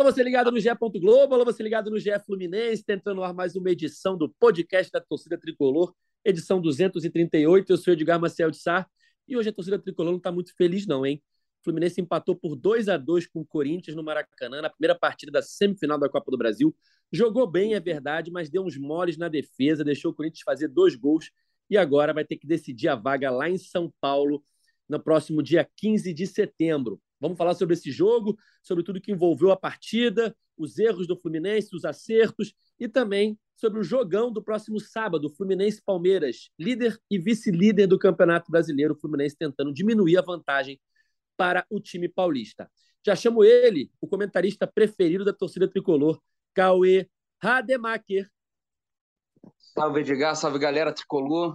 Alô, você ligado no GE. Globo, alô, você ligado no GE Fluminense, tentando ar mais uma edição do podcast da Torcida Tricolor, edição 238. Eu sou Edgar Maciel de Sá e hoje a Torcida Tricolor não está muito feliz não, hein? O Fluminense empatou por 2-2 com o Corinthians no Maracanã, na primeira partida da semifinal da Copa do Brasil. Jogou bem, é verdade, mas deu uns moles na defesa, deixou o Corinthians fazer 2 gols e agora vai ter que decidir a vaga lá em São Paulo no próximo dia 15 de setembro. Vamos falar sobre esse jogo, sobre tudo que envolveu a partida, os erros do Fluminense, os acertos e também sobre o jogão do próximo sábado, Fluminense-Palmeiras, líder e vice-líder do Campeonato Brasileiro, o Fluminense tentando diminuir a vantagem para o time paulista. Já chamo ele, o comentarista preferido da torcida tricolor, Cauê Rademacher. Salve, Edgar, salve, galera tricolor.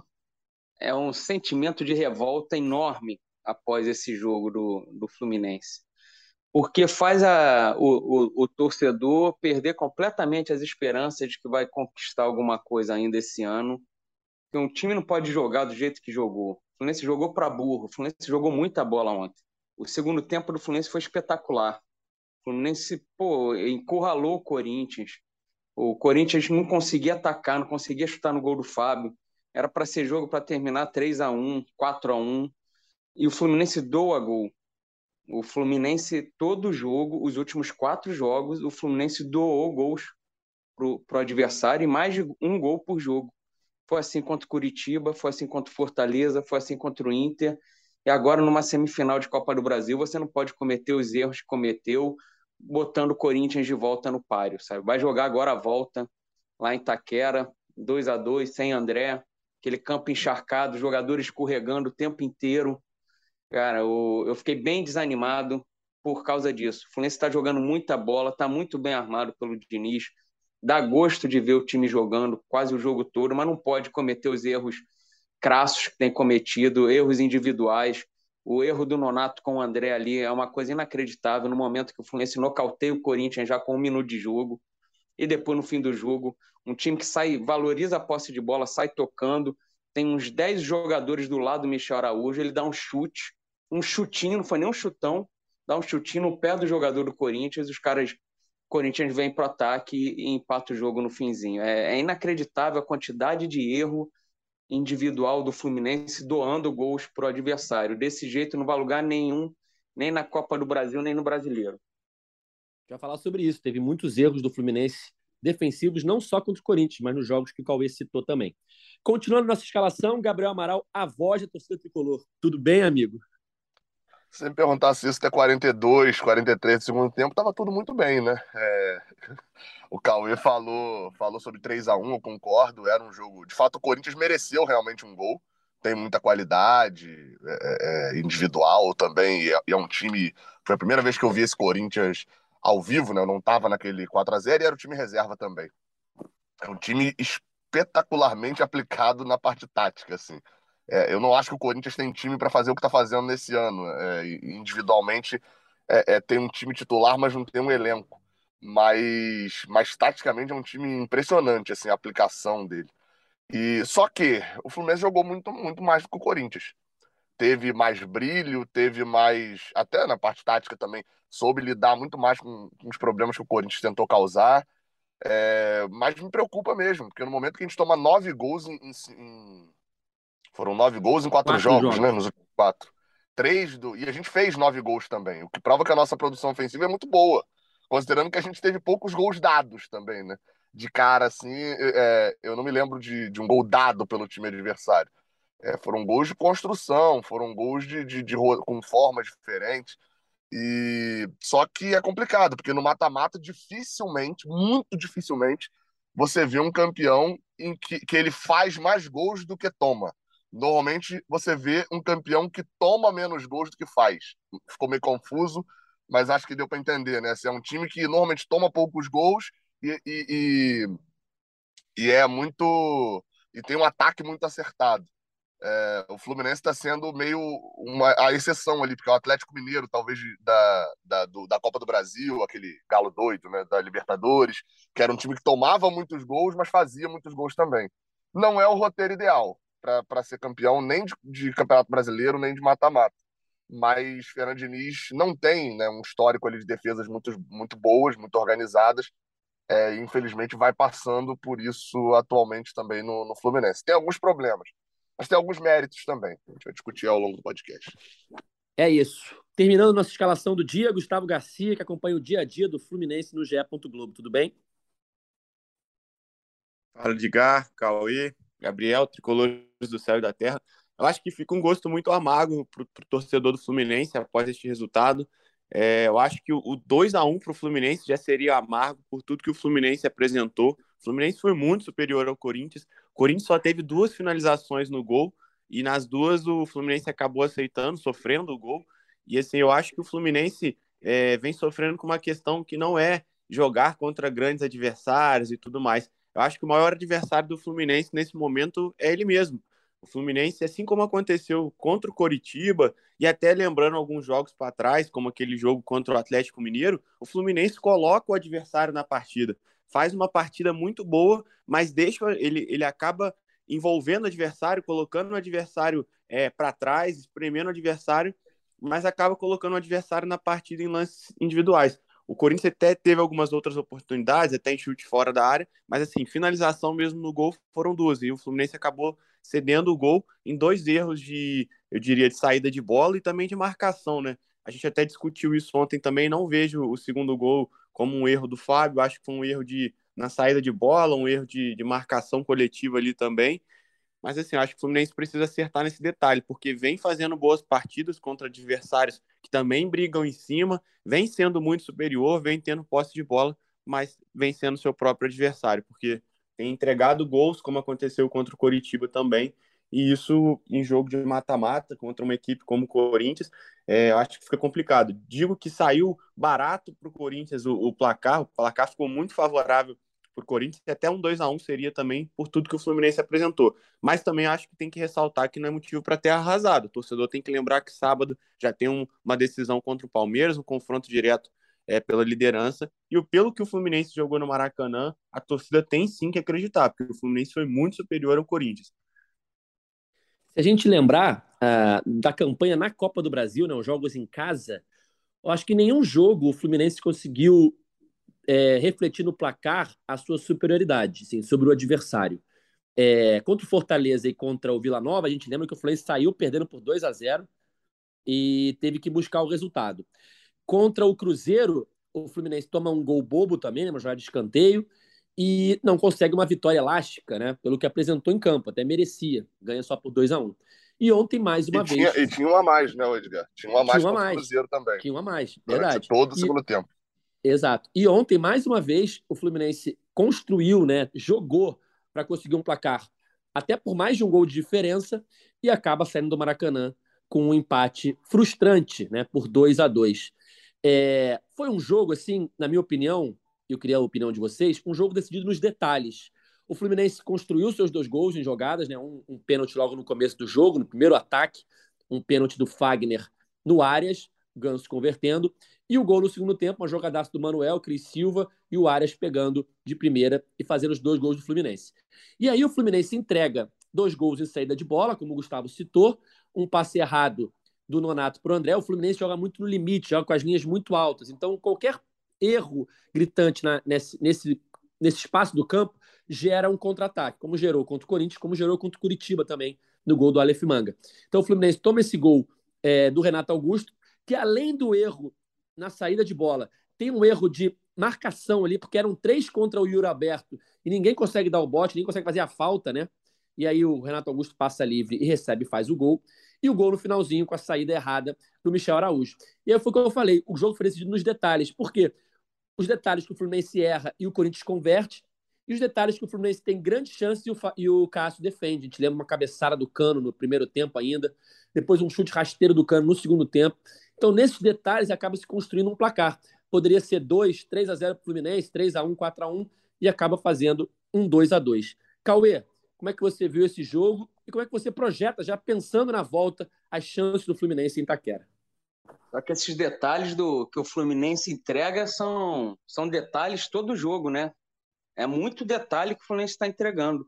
É um sentimento de revolta enorme após esse jogo do Fluminense, porque faz o torcedor perder completamente as esperanças de que vai conquistar alguma coisa ainda esse ano. Porque um time não pode jogar do jeito que jogou. O Fluminense jogou para burro, o Fluminense jogou muita bola ontem. O segundo tempo do Fluminense foi espetacular. O Fluminense, encurralou o Corinthians. O Corinthians não conseguia atacar, não conseguia chutar no gol do Fábio. Era para ser jogo para terminar 3-1, 4-1. E o Fluminense doa gol. O Fluminense, todo jogo, os últimos 4 jogos, o Fluminense doou gols pro adversário e mais de 1 gol por jogo. Foi assim contra o Coritiba, foi assim contra o Fortaleza, foi assim contra o Inter. E agora, numa semifinal de Copa do Brasil, você não pode cometer os erros que cometeu, botando o Corinthians de volta no páreo, sabe? Vai jogar agora a volta, lá em Itaquera, 2-2, sem André, aquele campo encharcado, jogador escorregando o tempo inteiro. Cara, eu fiquei bem desanimado por causa disso. O Fluminense está jogando muita bola, está muito bem armado pelo Diniz. Dá gosto de ver o time jogando quase o jogo todo, mas não pode cometer os erros crassos que tem cometido, erros individuais. O erro do Nonato com o André ali é uma coisa inacreditável no momento que o Fluminense nocauteia o Corinthians já com 1 minuto de jogo. E depois, no fim do jogo, um time que sai, valoriza a posse de bola, sai tocando. Tem uns 10 jogadores do lado do Michel Araújo, ele dá um chute, um chutinho, não foi nem um chutão, dá um chutinho no pé do jogador do Corinthians, o Corinthians vem pro ataque e empata o jogo no finzinho. É inacreditável a quantidade de erro individual do Fluminense doando gols pro adversário. Desse jeito não vai lugar nenhum, nem na Copa do Brasil, nem no Brasileiro. Já falar sobre isso, teve muitos erros do Fluminense defensivos, não só contra o Corinthians, mas nos jogos que o Cauê citou também. Continuando nossa escalação, Gabriel Amaral, a voz da torcida tricolor. Tudo bem, amigo? Se me perguntasse isso até 42, 43 do segundo tempo, estava tudo muito bem, né? O Cauê falou sobre 3-1, eu concordo, era um jogo... De fato, o Corinthians mereceu realmente um gol, tem muita qualidade individual também, e é um time... Foi a primeira vez que eu vi esse Corinthians... ao vivo, né? Eu não estava naquele 4-0 e era o time reserva também. É um time espetacularmente aplicado na parte tática, assim. Eu não acho que o Corinthians tem time para fazer o que está fazendo nesse ano. Individualmente, tem um time titular, mas não tem um elenco. Mas taticamente é um time impressionante, assim, a aplicação dele. Só que o Fluminense jogou muito, muito mais do que o Corinthians. Teve mais brilho, teve mais... Até na parte tática também, soube lidar muito mais com os problemas que o Corinthians tentou causar. Mas me preocupa mesmo, porque no momento que a gente toma 9 gols em... Foram 9 gols em 4 jogos, né? Nos 4. 3 do... E a gente fez 9 gols também, o que prova que a nossa produção ofensiva é muito boa, considerando que a gente teve poucos gols dados também, né? De cara, assim, eu não me lembro de um gol dado pelo time adversário. Foram gols de construção, foram gols com formas diferentes. Só que é complicado, porque no mata-mata dificilmente, muito dificilmente, você vê um campeão em que ele faz mais gols do que toma. Normalmente você vê um campeão que toma menos gols do que faz. Ficou meio confuso, mas acho que deu para entender, né? Assim, é um time que normalmente toma poucos gols e é muito... E tem um ataque muito acertado. O Fluminense está sendo meio a exceção ali, porque é o Atlético Mineiro, talvez da Copa do Brasil, aquele galo doido, né, da Libertadores, que era um time que tomava muitos gols, mas fazia muitos gols também. Não é o roteiro ideal para ser campeão, nem de Campeonato Brasileiro, nem de mata-mata. mas Fernando Diniz não tem, né, um histórico ali de defesas muito boas, muito organizadas. Infelizmente vai passando por isso atualmente também no Fluminense. Tem alguns problemas, mas tem alguns méritos também. A gente vai discutir ao longo do podcast. É isso. Terminando nossa escalação do dia, Gustavo Garcia, que acompanha o dia a dia do Fluminense no GE. Globo. Tudo bem? Fala, Edgar, Cauê, Gabriel, tricolores do céu e da terra. Eu acho que fica um gosto muito amargo para o torcedor do Fluminense após este resultado. Eu acho que o 2-1 para o Fluminense já seria amargo por tudo que o Fluminense apresentou. O Fluminense foi muito superior ao Corinthians. O Corinthians só teve 2 finalizações no gol, e nas 2 o Fluminense acabou aceitando, sofrendo o gol. E assim, eu acho que o Fluminense vem sofrendo com uma questão que não é jogar contra grandes adversários e tudo mais. Eu acho que o maior adversário do Fluminense nesse momento é ele mesmo. O Fluminense, assim como aconteceu contra o Coritiba, e até lembrando alguns jogos para trás, como aquele jogo contra o Atlético Mineiro, o Fluminense coloca o adversário na partida, faz uma partida muito boa, mas deixa ele acaba envolvendo o adversário, colocando o adversário para trás, espremendo o adversário, mas acaba colocando o adversário na partida em lances individuais. O Corinthians até teve algumas outras oportunidades, até em chute fora da área, mas assim, finalização mesmo no gol foram 2, e o Fluminense acabou cedendo o gol em 2 erros de, eu diria, de saída de bola e também de marcação, né? A gente até discutiu isso ontem também, não vejo o segundo gol como um erro do Fábio, acho que foi um erro na saída de bola, um erro de marcação coletiva ali também, mas assim, acho que o Fluminense precisa acertar nesse detalhe, porque vem fazendo boas partidas contra adversários que também brigam em cima, vem sendo muito superior, vem tendo posse de bola, mas vem sendo seu próprio adversário, porque tem entregado gols, como aconteceu contra o Coritiba também, e isso em jogo de mata-mata, contra uma equipe como o Corinthians, acho que fica complicado. Digo que saiu barato para o Corinthians o placar ficou muito favorável para o Corinthians, até um 2-1 seria também por tudo que o Fluminense apresentou. Mas também acho que tem que ressaltar que não é motivo para ter arrasado. O torcedor tem que lembrar que sábado já tem uma decisão contra o Palmeiras, um confronto direto pela liderança. E pelo que o Fluminense jogou no Maracanã, a torcida tem sim que acreditar, porque o Fluminense foi muito superior ao Corinthians. Se a gente lembrar da campanha na Copa do Brasil, né, os jogos em casa, eu acho que em nenhum jogo o Fluminense conseguiu refletir no placar a sua superioridade, assim, sobre o adversário. Contra o Fortaleza e contra o Vila Nova, a gente lembra que o Fluminense saiu perdendo por 2-0 e teve que buscar o resultado. Contra o Cruzeiro, o Fluminense toma um gol bobo também, né, uma jogada de escanteio, e não consegue uma vitória elástica, né, pelo que apresentou em campo, até merecia, ganha só por 2-1. E ontem, mais uma vez... E tinha uma a mais, né, Edgar? Tinha uma a mais contra o Cruzeiro também. Tinha uma a mais, verdade. Durante todo o segundo tempo. Exato. E ontem, mais uma vez, o Fluminense construiu, né, jogou para conseguir um placar até por mais de um gol de diferença e acaba saindo do Maracanã com um empate frustrante, né, por 2-2. Foi um jogo, assim, na minha opinião, eu queria a opinião de vocês, um jogo decidido nos detalhes. O Fluminense construiu seus 2 gols em jogadas, né, um pênalti logo no começo do jogo, no primeiro ataque, um pênalti do Fagner no Arias, Ganso convertendo, e o gol no segundo tempo, uma jogadaça do Manoel, Cris Silva e o Arias pegando de primeira e fazendo os 2 gols do Fluminense. E aí o Fluminense entrega 2 gols em saída de bola, como o Gustavo citou, um passe errado do Nonato para o André. O Fluminense joga muito no limite, joga com as linhas muito altas, então qualquer erro gritante nesse espaço do campo gera um contra-ataque, como gerou contra o Corinthians, como gerou contra o Coritiba também, no gol do Aleph Manga. Então o Fluminense toma esse gol do Renato Augusto, que além do erro na saída de bola, tem um erro de marcação ali, porque eram 3 contra o Yuri Alberto, e ninguém consegue dar o bote, ninguém consegue fazer a falta, né? E aí o Renato Augusto passa livre e recebe e faz o gol. E o gol no finalzinho, com a saída errada do Michel Araújo. E aí foi o que eu falei, o jogo foi decidido nos detalhes. Por quê? Os detalhes que o Fluminense erra e o Corinthians converte, e os detalhes que o Fluminense tem grandes chances e o Cássio defende. A gente lembra uma cabeçada do Cano no primeiro tempo ainda, depois um chute rasteiro do Cano no segundo tempo. Então, nesses detalhes, acaba se construindo um placar. Poderia ser 3-0 para o Fluminense, 3-1, 4-1, e acaba fazendo um 2-2. Cauê, como é que você viu esse jogo e como é que você projeta, já pensando na volta, as chances do Fluminense em Itaquera? Só que esses detalhes que o Fluminense entrega são detalhes todo jogo, né? É muito detalhe que o Fluminense está entregando.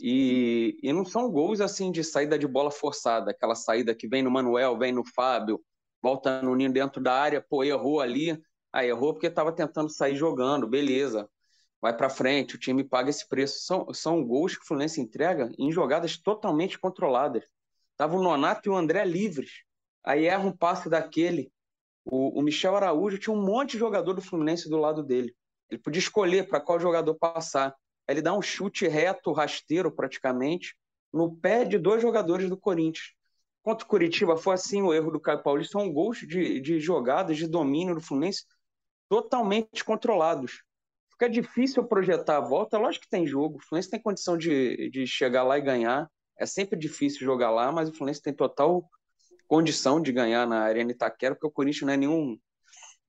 E não são gols assim de saída de bola forçada, aquela saída que vem no Manoel, vem no Fábio, volta no Nino dentro da área, pô, errou ali, aí errou porque estava tentando sair jogando, beleza, vai para frente, o time paga esse preço. São gols que o Fluminense entrega em jogadas totalmente controladas. Tava o Nonato e o André livres, aí erra um passe daquele, o Michel Araújo tinha um monte de jogador do Fluminense do lado dele, ele podia escolher para qual jogador passar. Ele dá um chute reto, rasteiro praticamente, no pé de dois jogadores do Corinthians. Contra o Coritiba foi assim o erro do Caio Paulista, são gols de jogadas, de domínio do Fluminense totalmente controlados. Fica difícil projetar a volta, lógico que tem jogo, o Fluminense tem condição de chegar lá e ganhar, é sempre difícil jogar lá, mas o Fluminense tem total condição de ganhar na Arena Itaquera, porque o Corinthians não é nenhum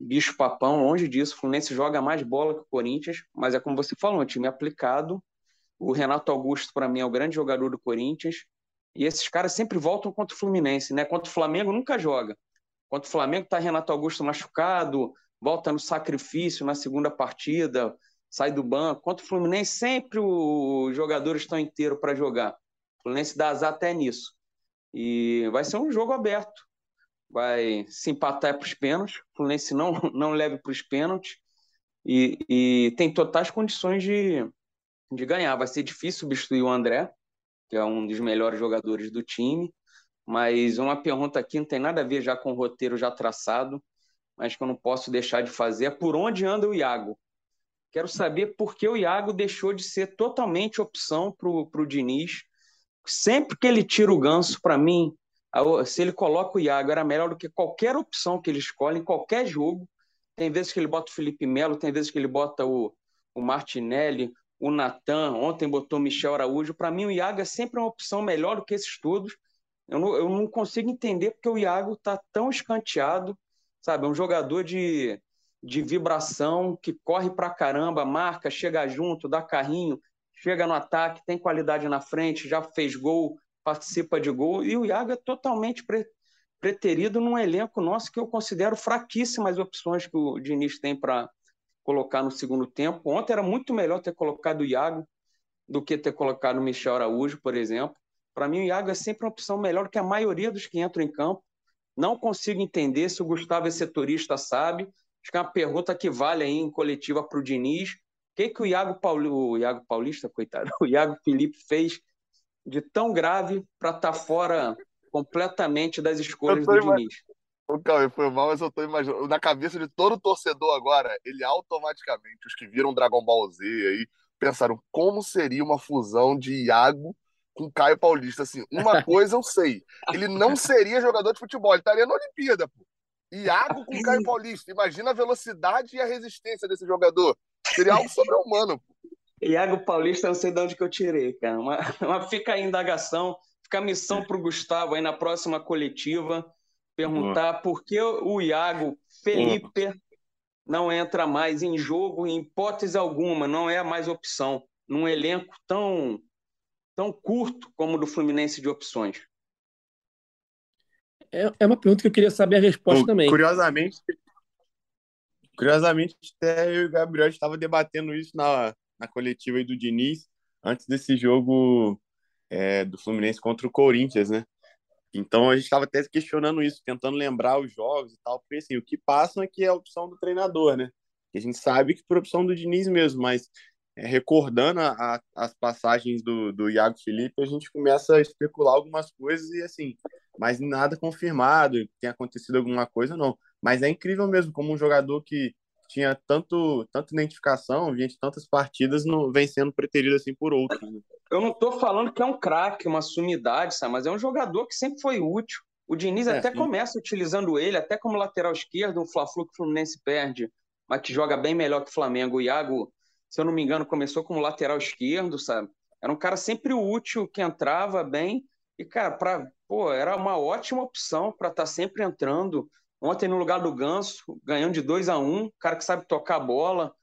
bicho papão, longe disso. O Fluminense joga mais bola que o Corinthians, mas é como você falou, um time aplicado. O Renato Augusto, para mim, é o grande jogador do Corinthians, e esses caras sempre voltam contra o Fluminense, né? Contra o Flamengo nunca joga, contra o Flamengo tá Renato Augusto machucado, volta no sacrifício na segunda partida, sai do banco. Contra o Fluminense sempre os jogadores estão inteiros para jogar, o Fluminense dá azar até nisso, e vai ser um jogo aberto. Vai se empatar para os pênaltis, o Fluminense não leve para os pênaltis e tem totais condições de ganhar. Vai ser difícil substituir o André, que é um dos melhores jogadores do time, mas uma pergunta aqui não tem nada a ver já com o roteiro já traçado, mas que eu não posso deixar de fazer, é por onde anda o Iago? Quero saber por que o Iago deixou de ser totalmente opção para o Diniz. Sempre que ele tira o Ganso, para mim, se ele coloca o Iago, era melhor do que qualquer opção que ele escolhe em qualquer jogo. Tem vezes que ele bota o Felipe Melo, tem vezes que ele bota o Martinelli, o Natan, ontem botou o Michel Araújo. Para mim, o Iago é sempre uma opção melhor do que esses todos. Eu não consigo entender porque o Iago está tão escanteado, sabe? É um jogador de vibração, que corre pra caramba, marca, chega junto, dá carrinho, chega no ataque, tem qualidade na frente, já fez gol, participa de gol, e o Iago é totalmente preterido num elenco nosso que eu considero fraquíssimas opções que o Diniz tem para colocar no segundo tempo. Ontem era muito melhor ter colocado o Iago do que ter colocado o Michel Araújo, por exemplo. Para mim, o Iago é sempre uma opção melhor do que a maioria dos que entram em campo. Não consigo entender, se o Gustavo é setorista, sabe. Acho que é uma pergunta que vale aí em coletiva para o Diniz. O que o Iago Paulista, coitado, o Iago Felipe fez de tão grave para estar fora completamente das escolhas do Diniz? O Cauê foi mal, mas eu tô imaginando. Na cabeça de todo torcedor agora, ele automaticamente, os que viram Dragon Ball Z aí, pensaram como seria uma fusão de Iago com Caio Paulista. Assim, uma coisa eu sei, ele não seria jogador de futebol, ele estaria na Olimpíada, pô. Iago com Caio Paulista, imagina a velocidade e a resistência desse jogador. Seria algo sobre-humano, pô. Iago Paulista, eu não sei de onde que eu tirei, cara. Mas fica a indagação, fica a missão para o Gustavo aí na próxima coletiva, perguntar por que o Iago Felipe não entra mais em jogo, em hipótese alguma, não é mais opção, num elenco tão curto como o do Fluminense de opções. É uma pergunta que eu queria saber a resposta também. Curiosamente, até eu e o Gabriel estava debatendo isso na coletiva aí do Diniz, antes desse jogo do Fluminense contra o Corinthians, né? Então a gente estava até questionando isso, tentando lembrar os jogos e tal, porque assim, o que passam é que é a opção do treinador, né? A gente sabe que por opção do Diniz mesmo, mas recordando as passagens do Iago Felipe, a gente começa a especular algumas coisas e assim, mas nada confirmado, tem acontecido alguma coisa, não. Mas é incrível mesmo, como um jogador que tinha tanta identificação, vinha de tantas partidas, não vem sendo preterido assim por outros. Né? Eu não estou falando que é um craque, uma sumidade, sabe? Mas é um jogador que sempre foi útil. O Diniz até começa utilizando ele, até como lateral esquerdo, um Fla-Flu que o Fluminense perde, mas que joga bem melhor que o Flamengo. O Iago, se eu não me engano, começou como lateral esquerdo, sabe? Era um cara sempre útil, que entrava bem, e, cara, era uma ótima opção para estar sempre entrando. Ontem, no lugar do Ganso, ganhando de 2-1, cara que sabe tocar a bola,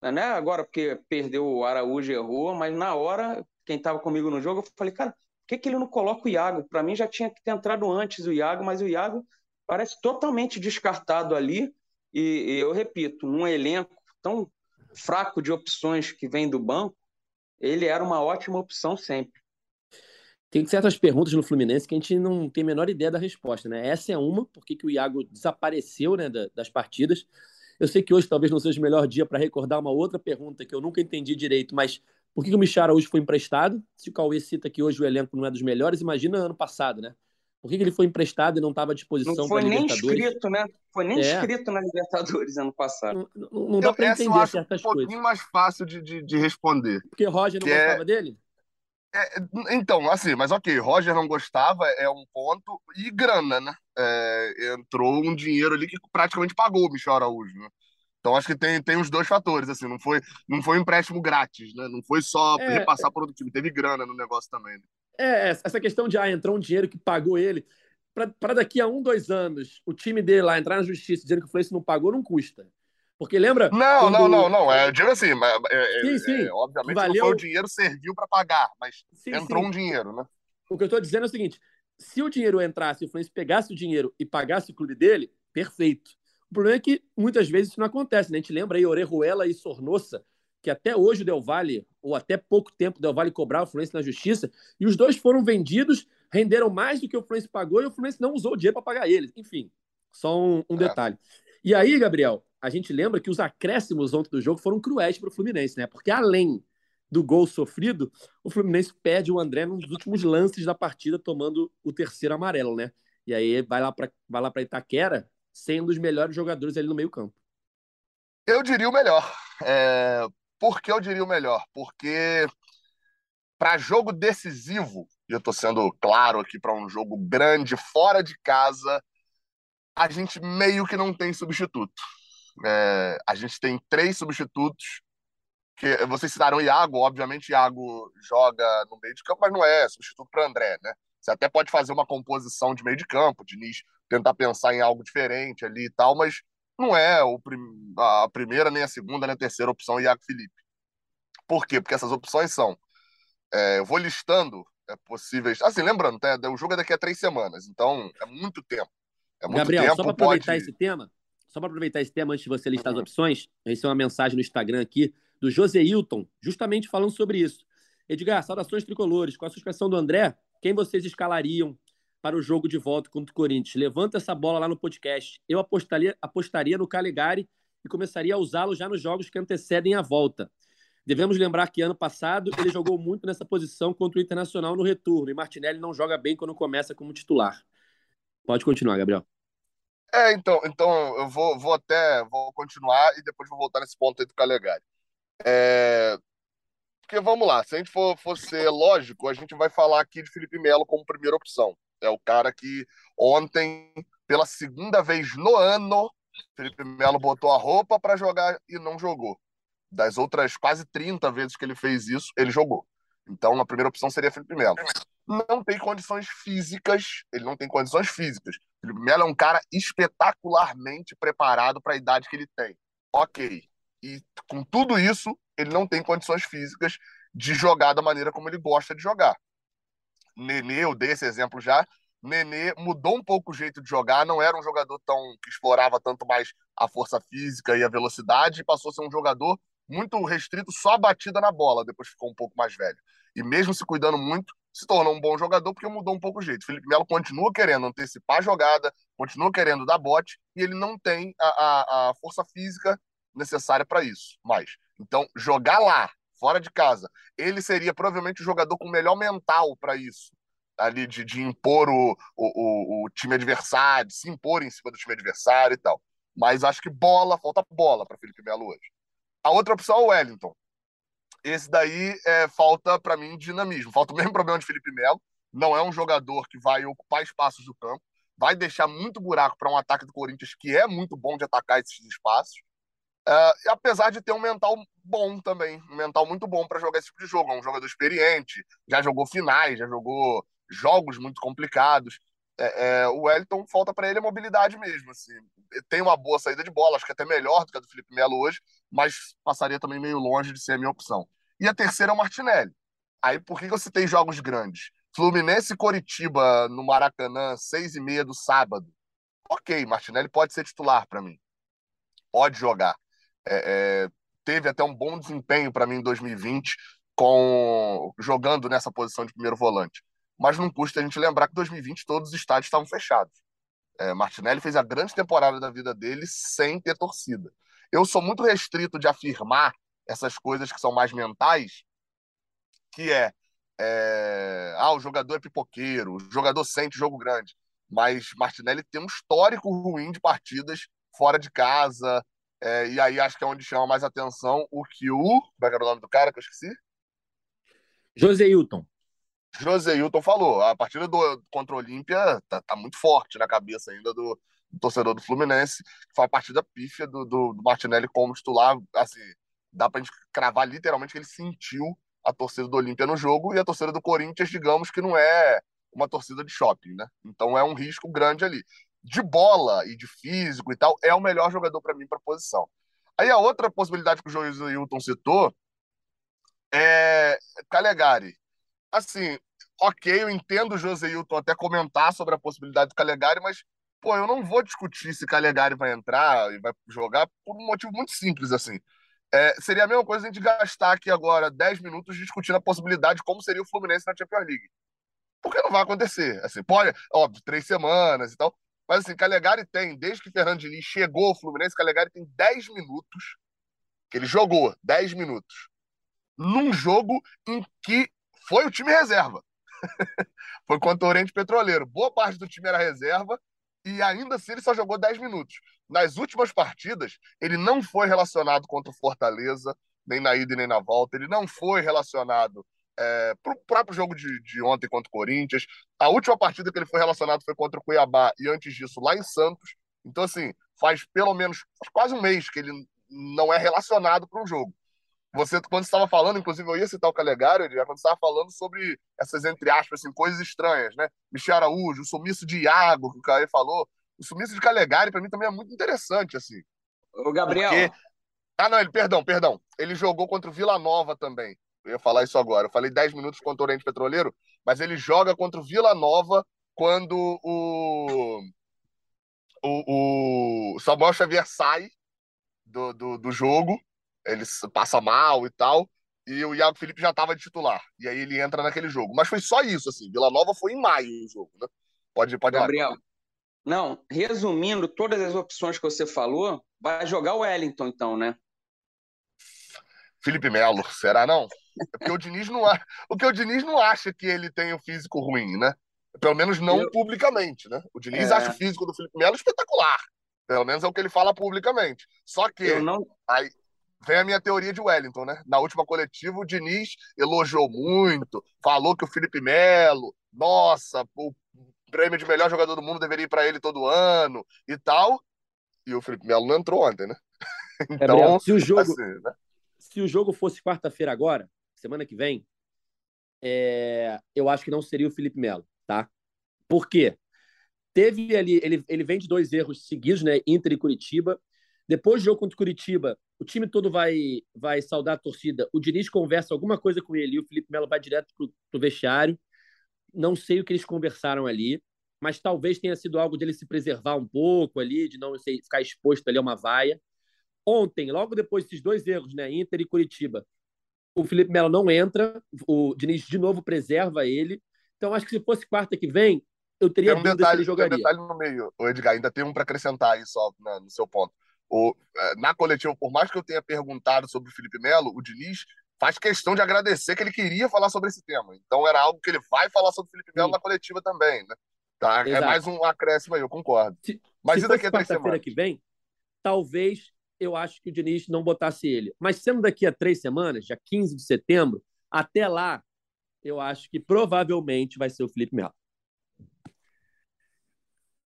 né? Agora, porque perdeu o Araújo, errou, mas na hora, quem estava comigo no jogo, eu falei, cara, por que ele não coloca o Iago? Para mim já tinha que ter entrado antes o Iago, mas o Iago parece totalmente descartado ali, e eu repito, num elenco tão fraco de opções que vem do banco, ele era uma ótima opção sempre. Tem certas perguntas no Fluminense que a gente não tem a menor ideia da resposta, né? Essa é uma, por que o Iago desapareceu, né, das partidas. Eu sei que hoje talvez não seja o melhor dia para recordar uma outra pergunta que eu nunca entendi direito, mas por que o Michel Araújo foi emprestado? Se o Cauê cita que hoje o elenco não é dos melhores, imagina ano passado, né? Por que ele foi emprestado e não estava à disposição para a Libertadores? Não foi nem inscrito, né? Foi nem inscrito na Libertadores ano passado. Não dá para entender certas coisas. É um pouquinho mais fácil de responder. Porque o Roger não gostava dele? Então, assim, mas ok, Roger não gostava, é um ponto, e grana, né? Entrou um dinheiro ali que praticamente pagou o Michel Araújo, né? Então acho que tem os dois fatores, assim, não foi um empréstimo grátis, né? Não foi só repassar para outro time, teve grana no negócio também, né? Essa questão de, entrou um dinheiro que pagou ele, para daqui a 1, 2 anos, o time dele lá entrar na justiça dizendo que o Fluminense não pagou, não custa. Porque lembra? Não. Eu digo assim, sim. Obviamente valeu... não foi o dinheiro, serviu para pagar, mas entrou um dinheiro, né? O que eu estou dizendo é o seguinte, se o dinheiro entrasse, o Fluminense pegasse o dinheiro e pagasse o clube dele, perfeito. O problema é que muitas vezes isso não acontece, né? A gente lembra aí Orejuela e Sornossa, que até hoje o Del Valle, ou até pouco tempo o Del Valle cobrava o Fluminense na justiça, e os dois foram vendidos, renderam mais do que o Fluminense pagou, e o Fluminense não usou o dinheiro para pagar eles. Enfim, só um detalhe. E aí, Gabriel, a gente lembra que os acréscimos ontem do jogo foram cruéis para o Fluminense, né? Porque além do gol sofrido, o Fluminense perde o André nos últimos lances da partida, tomando o 3º amarelo, né? E aí vai lá para Itaquera, sendo um dos melhores jogadores ali no meio-campo. Eu diria o melhor. Por que eu diria o melhor? Porque para jogo decisivo, e eu estou sendo claro aqui, para um jogo grande, fora de casa, a gente meio que não tem substituto. A gente tem 3 substitutos que vocês citaram. Iago, obviamente Iago joga no meio de campo, mas não é substituto para André, né? Você até pode fazer uma composição de meio de campo, Diniz tentar pensar em algo diferente ali e tal, mas não é a primeira, nem a segunda, nem a terceira opção Iago Felipe. Por quê? Porque essas opções são, eu vou listando possíveis, assim, lembrando, tá? O jogo é daqui a 3 semanas, então é muito tempo, Gabriel, tempo, só para aproveitar esse tema. Só para aproveitar esse tema antes de você listar as opções, eu recebi uma mensagem no Instagram aqui do José Hilton, justamente falando sobre isso. Edgar, saudações tricolores. Com a suspensão do André, quem vocês escalariam para o jogo de volta contra o Corinthians? Levanta essa bola lá no podcast. Eu apostaria no Calegari e começaria a usá-lo já nos jogos que antecedem a volta. Devemos lembrar que ano passado ele jogou muito nessa posição contra o Internacional no retorno, e Martinelli não joga bem quando começa como titular. Pode continuar, Gabriel. Então eu vou continuar e depois vou voltar nesse ponto aí do Calegari. Porque vamos lá, se a gente for ser lógico, a gente vai falar aqui de Felipe Melo como primeira opção. É o cara que ontem, pela segunda vez no ano, Felipe Melo botou a roupa para jogar e não jogou. Das outras quase 30 vezes que ele fez isso, ele jogou. Então a primeira opção seria Felipe Melo. Ele não tem condições físicas. Felipe Melo é um cara espetacularmente preparado para a idade que ele tem. Ok. E com tudo isso, ele não tem condições físicas de jogar da maneira como ele gosta de jogar. Nenê, eu dei esse exemplo já. Nenê mudou um pouco o jeito de jogar, não era um jogador que explorava tanto mais a força física e a velocidade, e passou a ser um jogador muito restrito só a batida na bola, depois ficou um pouco mais velho. E mesmo se cuidando muito, se tornou um bom jogador porque mudou um pouco o jeito. Felipe Melo continua querendo antecipar a jogada, continua querendo dar bote, e ele não tem a força física necessária para isso mais. Então, jogar lá, fora de casa, ele seria provavelmente o jogador com o melhor mental para isso, ali de impor o time adversário, de se impor em cima do time adversário e tal. Mas acho que falta bola para Felipe Melo hoje. A outra opção é o Wellington. Esse daí falta, para mim, dinamismo. Falta o mesmo problema de Felipe Melo. Não é um jogador que vai ocupar espaços do campo. Vai deixar muito buraco para um ataque do Corinthians, que é muito bom de atacar esses espaços. Apesar de ter um mental bom também. Um mental muito bom para jogar esse tipo de jogo. É um jogador experiente. Já jogou finais, já jogou jogos muito complicados. O Wellington, falta para ele a mobilidade mesmo, assim. Tem uma boa saída de bola, acho que até melhor do que a do Felipe Melo hoje, mas passaria também meio longe de ser a minha opção. E a terceira é o Martinelli. Aí por que eu citei jogos grandes? Fluminense e Coritiba no Maracanã, 6:30 do sábado. Ok, Martinelli pode ser titular para mim. Pode jogar. Teve até um bom desempenho para mim em 2020. jogando nessa posição de primeiro volante. Mas não custa a gente lembrar que em 2020 todos os estádios estavam fechados. Martinelli fez a grande temporada da vida dele sem ter torcida. Eu sou muito restrito de afirmar essas coisas que são mais mentais, que o jogador é pipoqueiro, o jogador sente jogo grande. Mas Martinelli tem um histórico ruim de partidas fora de casa, e aí acho que é onde chama mais atenção o que como é que era o nome do cara que eu esqueci? José Hilton. José Hilton falou, a partida contra o Olímpia tá muito forte na cabeça ainda do torcedor do Fluminense, que foi a partida pífia do Martinelli como titular, assim, dá pra gente cravar literalmente que ele sentiu a torcida do Olímpia no jogo, e a torcida do Corinthians, digamos que não é uma torcida de shopping, né? Então é um risco grande ali. De bola e de físico e tal, é o melhor jogador pra mim pra posição. Aí a outra possibilidade que o José Hilton citou é Calegari. Assim, ok, eu entendo o José Hilton até comentar sobre a possibilidade do Calegari, mas, eu não vou discutir se Calegari vai entrar e vai jogar por um motivo muito simples, assim. Seria a mesma coisa a gente gastar aqui agora 10 minutos discutindo a possibilidade de como seria o Fluminense na Champions League. Porque não vai acontecer. Assim, pode, óbvio, 3 semanas e tal, mas, assim, Calegari tem, desde que Fernando Diniz chegou ao Fluminense, Calegari tem 10 minutos, que ele jogou 10 minutos, num jogo em que foi o time reserva. Foi contra o Oriente Petroleiro. Boa parte do time era reserva e ainda assim ele só jogou 10 minutos. Nas últimas partidas, ele não foi relacionado contra o Fortaleza, nem na ida e nem na volta. Ele não foi relacionado para o próprio jogo de ontem contra o Corinthians. A última partida que ele foi relacionado foi contra o Cuiabá e antes disso lá em Santos. Então, assim, faz pelo menos quase um mês que ele não é relacionado para um jogo. Quando você estava falando, inclusive eu ia citar o Calegari, quando você estava falando sobre essas, entre aspas, assim, coisas estranhas, né? Michel Araújo, o sumiço de Iago, que o Caio falou. O sumiço de Calegari, para mim, também é muito interessante, assim. O Gabriel... Porque... Ah, não, perdão. Ele jogou contra o Vila Nova também. Eu ia falar isso agora. Eu falei 10 minutos contra o Oriente Petroleiro, mas ele joga contra o Vila Nova quando o Samuel Xavier sai do jogo. Ele passa mal e tal, e o Iago Felipe já estava de titular, e aí ele entra naquele jogo. Mas foi só isso, assim, Vila Nova foi em maio o jogo, né? Pode Gabriel, lá. Não, resumindo todas as opções que você falou, vai jogar o Wellington então, né? Felipe Melo, será não? Porque o Diniz não acha que ele tem o físico ruim, né? Pelo menos não publicamente, né? O Diniz acha o físico do Felipe Melo espetacular, pelo menos é o que ele fala publicamente. Só que... Aí, vem a minha teoria de Wellington, né? Na última coletiva, o Diniz elogiou muito, falou que o Felipe Melo, nossa, o prêmio de melhor jogador do mundo deveria ir para ele todo ano e tal. E o Felipe Melo não entrou ontem, né? Então, Gabriel, se o jogo fosse quarta-feira agora, semana que vem, eu acho que não seria o Felipe Melo, tá? Por quê? Teve ali, ele vem de 2 erros seguidos, né? Inter e Coritiba. Depois do jogo contra o Coritiba, o time todo vai saudar a torcida. O Diniz conversa alguma coisa com ele e o Felipe Melo vai direto pro vestiário. Não sei o que eles conversaram ali, mas talvez tenha sido algo dele se preservar um pouco ali, de não sei, ficar exposto ali a uma vaia. Ontem, logo depois desses 2 erros, né, Inter e Coritiba, o Felipe Melo não entra, o Diniz de novo preserva ele. Então, acho que se fosse quarta que vem, eu teria dúvida se ele jogaria. Tem um detalhe no meio, Edgar, ainda tem um para acrescentar aí só no seu ponto. Na coletiva, por mais que eu tenha perguntado sobre o Felipe Melo, o Diniz faz questão de agradecer que ele queria falar sobre esse tema. Então era algo que ele vai falar sobre o Felipe Melo na coletiva também, né? Tá? É mais um acréscimo aí, eu concordo. Mas se daqui a 3 semanas que vem, talvez eu acho que o Diniz não botasse ele. Mas sendo daqui a 3 semanas, dia 15 de setembro, até lá, eu acho que provavelmente vai ser o Felipe Melo.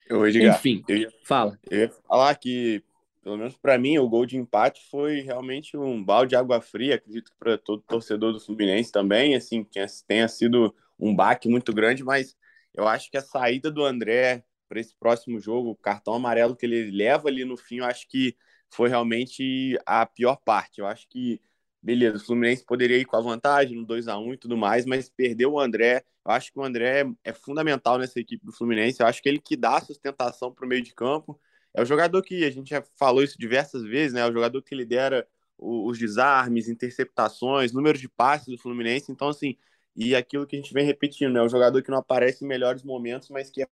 Enfim, fala. Eu ia falar que, pelo menos para mim, o gol de empate foi realmente um balde de água fria, acredito que para todo torcedor do Fluminense também, assim, tenha sido um baque muito grande, mas eu acho que a saída do André para esse próximo jogo, o cartão amarelo que ele leva ali no fim, eu acho que foi realmente a pior parte. Eu acho que, beleza, o Fluminense poderia ir com a vantagem no 2-1 e tudo mais, mas perdeu o André. Eu acho que o André é fundamental nessa equipe do Fluminense, eu acho que ele que dá a sustentação para o meio de campo. É o jogador que, a gente já falou isso diversas vezes, né? É o jogador que lidera os desarmes, interceptações, número de passes do Fluminense. Então, assim, e aquilo que a gente vem repetindo, né? O jogador que não aparece em melhores momentos, mas que é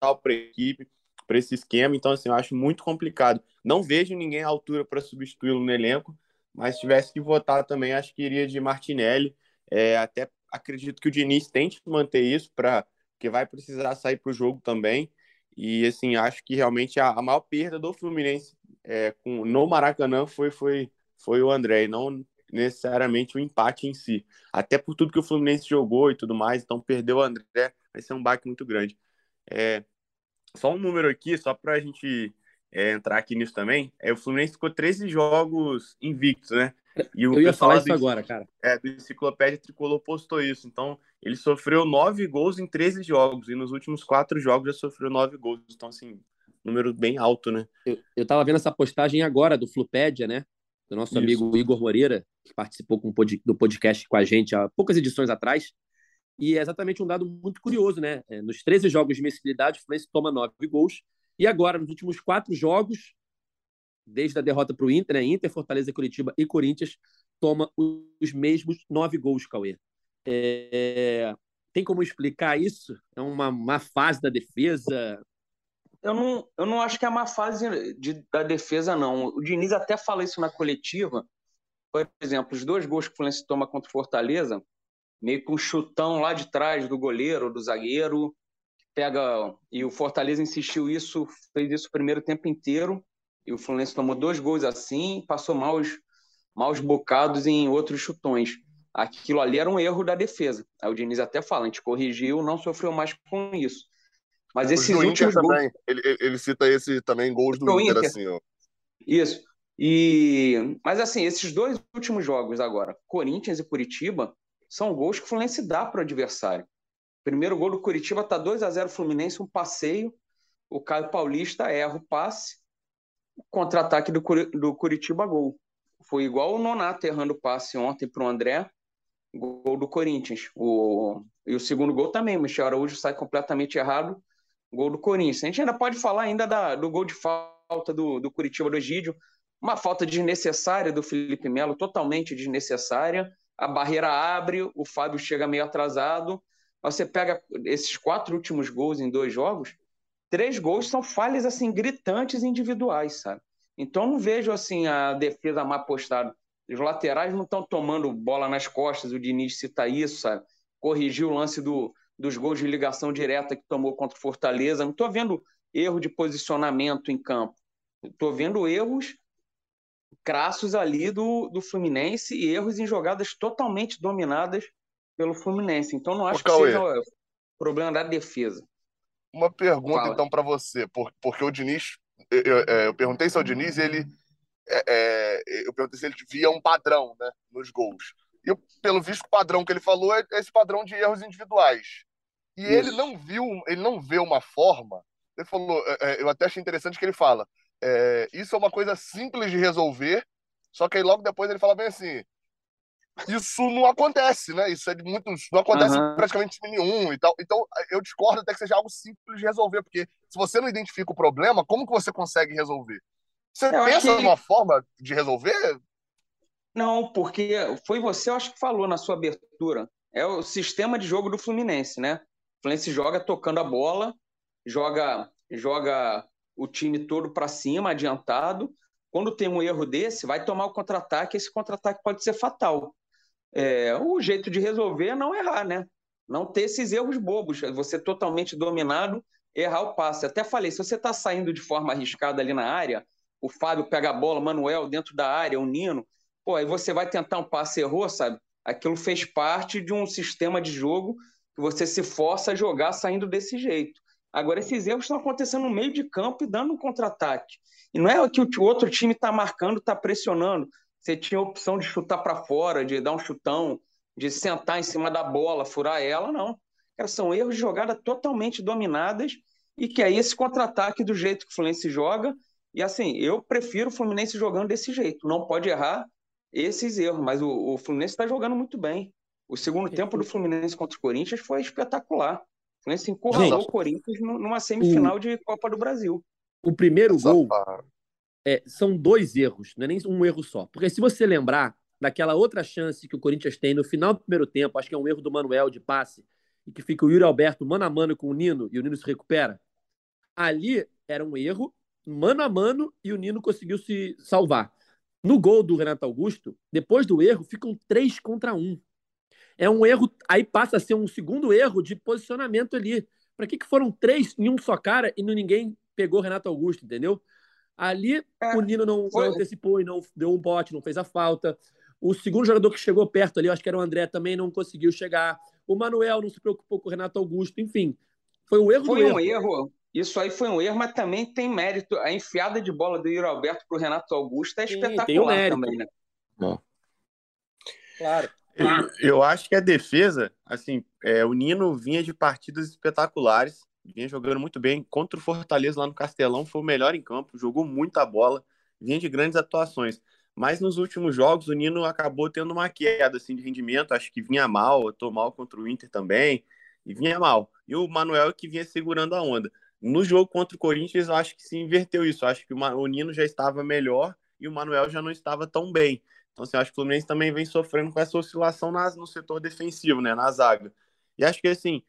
fundamental para a equipe, para esse esquema. Então, assim, eu acho muito complicado. Não vejo ninguém à altura para substituí-lo no elenco, mas se tivesse que votar também, acho que iria de Martinelli. Até acredito que o Diniz tente manter isso, porque vai precisar sair para o jogo também. E, assim, acho que realmente a maior perda do Fluminense no Maracanã foi o André, e não necessariamente o empate em si. Até por tudo que o Fluminense jogou e tudo mais, então perder o André vai ser um baque muito grande. Só um número aqui, só para a gente entrar aqui nisso também, o Fluminense ficou 13 jogos invictos, né? E eu ia falar isso agora, cara. Do Enciclopédia Tricolor postou isso. Então, ele sofreu 9 gols em 13 jogos, e nos últimos 4 jogos já sofreu 9 gols. Então, assim, número bem alto, né? Eu tava vendo essa postagem agora do Flupédia, né? Do nosso amigo Igor Moreira, que participou do podcast com a gente há poucas edições atrás. E é exatamente um dado muito curioso, né? Nos 13 jogos de invencibilidade, o Fluminense toma 9 gols. E agora, nos últimos 4 jogos, desde a derrota para o Inter, né? Inter, Fortaleza, Coritiba e Corinthians, toma os mesmos 9 gols, Cauê. Tem como explicar isso? É uma má fase da defesa? Eu não acho que é uma fase da defesa, não. O Diniz até fala isso na coletiva. Por exemplo, os 2 gols que o Fluminense toma contra o Fortaleza, meio com um chutão lá de trás do goleiro, do zagueiro, pega, e o Fortaleza insistiu isso, fez isso o primeiro tempo inteiro, e o Fluminense tomou 2 gols assim, passou maus bocados em outros chutões. Aquilo ali era um erro da defesa. Aí o Diniz até fala, a gente corrigiu, não sofreu mais com isso. Mas esses últimos gols... Ele cita esse também, gols do Inter, assim, ó. Isso. Mas assim, esses 2 últimos jogos agora, Corinthians e Coritiba, são gols que o Fluminense dá para o adversário. Primeiro gol do Coritiba tá 2-0 Fluminense, um passeio, o Caio Paulista erra o passe, contra-ataque do Coritiba, gol. Foi igual o Nonato errando o passe ontem para o André, gol do Corinthians. E o segundo gol também, o Michel Araújo sai completamente errado, gol do Corinthians. A gente ainda pode falar ainda do gol de falta do Coritiba, do Egídio, uma falta desnecessária do Felipe Melo, totalmente desnecessária. A barreira abre, o Fábio chega meio atrasado. Você pega esses 4 últimos gols em 2 jogos, 3 gols são falhas assim, gritantes individuais, sabe? Então não vejo assim a defesa má postada. Os laterais não estão tomando bola nas costas, o Diniz cita isso, sabe? Corrigiu o lance dos gols de ligação direta que tomou contra o Fortaleza. Não estou vendo erro de posicionamento em campo. Estou vendo erros crassos ali do Fluminense e erros em jogadas totalmente dominadas pelo Fluminense. Então não acho que seja o problema da defesa. Uma pergunta, fala, então, para você, porque o Diniz, eu perguntei se ao Diniz, eu perguntei se ele via um padrão, né, nos gols. E pelo visto o padrão que ele falou é esse padrão de erros individuais. E isso. ele não vê uma forma. Ele falou, eu até achei interessante que ele fala, isso é uma coisa simples de resolver, só que aí logo depois ele fala bem assim, isso não acontece, né? Isso é muito, não acontece em praticamente nenhum e tal. Então eu discordo até que seja algo simples de resolver, porque se você não identifica o problema, como que você consegue resolver? Você pensa numa forma de resolver? Não, porque foi você, eu acho que falou na sua abertura, é o sistema de jogo do Fluminense, né? O Fluminense joga tocando a bola, joga o time todo para cima, adiantado. Quando tem um erro desse, vai tomar o contra-ataque, esse contra-ataque pode ser fatal. O jeito de resolver é não errar, né? Não ter esses erros bobos, você totalmente dominado, errar o passe. Até falei, se você está saindo de forma arriscada ali na área, o Fábio pega a bola, o Manoel dentro da área, o Nino, aí você vai tentar um passe, errou, sabe? Aquilo fez parte de um sistema de jogo que você se força a jogar saindo desse jeito. Agora, esses erros estão acontecendo no meio de campo e dando um contra-ataque. E não é que o outro time está marcando, está pressionando. Você tinha a opção de chutar para fora, de dar um chutão, de sentar em cima da bola, furar ela, não. São erros de jogada totalmente dominadas e que aí esse contra-ataque do jeito que o Fluminense joga. E assim, eu prefiro o Fluminense jogando desse jeito. Não pode errar esses erros, mas o Fluminense está jogando muito bem. O segundo tempo do Fluminense contra o Corinthians foi espetacular. O Fluminense encurralou o Corinthians numa semifinal de Copa do Brasil. O primeiro gol são dois erros, não é nem um erro só. Porque se você lembrar daquela outra chance que o Corinthians tem no final do primeiro tempo, acho que é um erro do Manoel de passe, e que fica o Yuri Alberto mano a mano com o Nino, e o Nino se recupera, ali era um erro, mano a mano, e o Nino conseguiu se salvar. No gol do Renato Augusto, depois do erro, fica um 3-1. É um erro, aí passa a ser um segundo erro de posicionamento ali. Para que foram três em um só cara e ninguém pegou o Renato Augusto, entendeu? Ali o Nino não antecipou e não deu um bote, não fez a falta. O segundo jogador que chegou perto ali, eu acho que era o André, também não conseguiu chegar. O Manoel não se preocupou com o Renato Augusto, enfim. Foi um erro do erro. Foi um erro. Isso aí foi um erro, mas também tem mérito. A enfiada de bola do Yuri Alberto para o Renato Augusto é espetacular, tem um mérito também, né? Bom. Claro. Eu acho que a defesa, assim, o Nino vinha de partidas espetaculares, vinha jogando muito bem. Contra o Fortaleza lá no Castelão, foi o melhor em campo, jogou muita bola, vinha de grandes atuações. Mas nos últimos jogos o Nino acabou tendo uma queda assim, de rendimento, acho que vinha mal, eu tô mal contra o Inter também, e vinha mal. E o Manoel que vinha segurando a onda. No jogo contra o Corinthians, eu acho que se inverteu isso. Eu acho que o Nino já estava melhor e o Manoel já não estava tão bem. Então, assim, eu acho que o Fluminense também vem sofrendo com essa oscilação no setor defensivo, né, na zaga. E acho que, assim,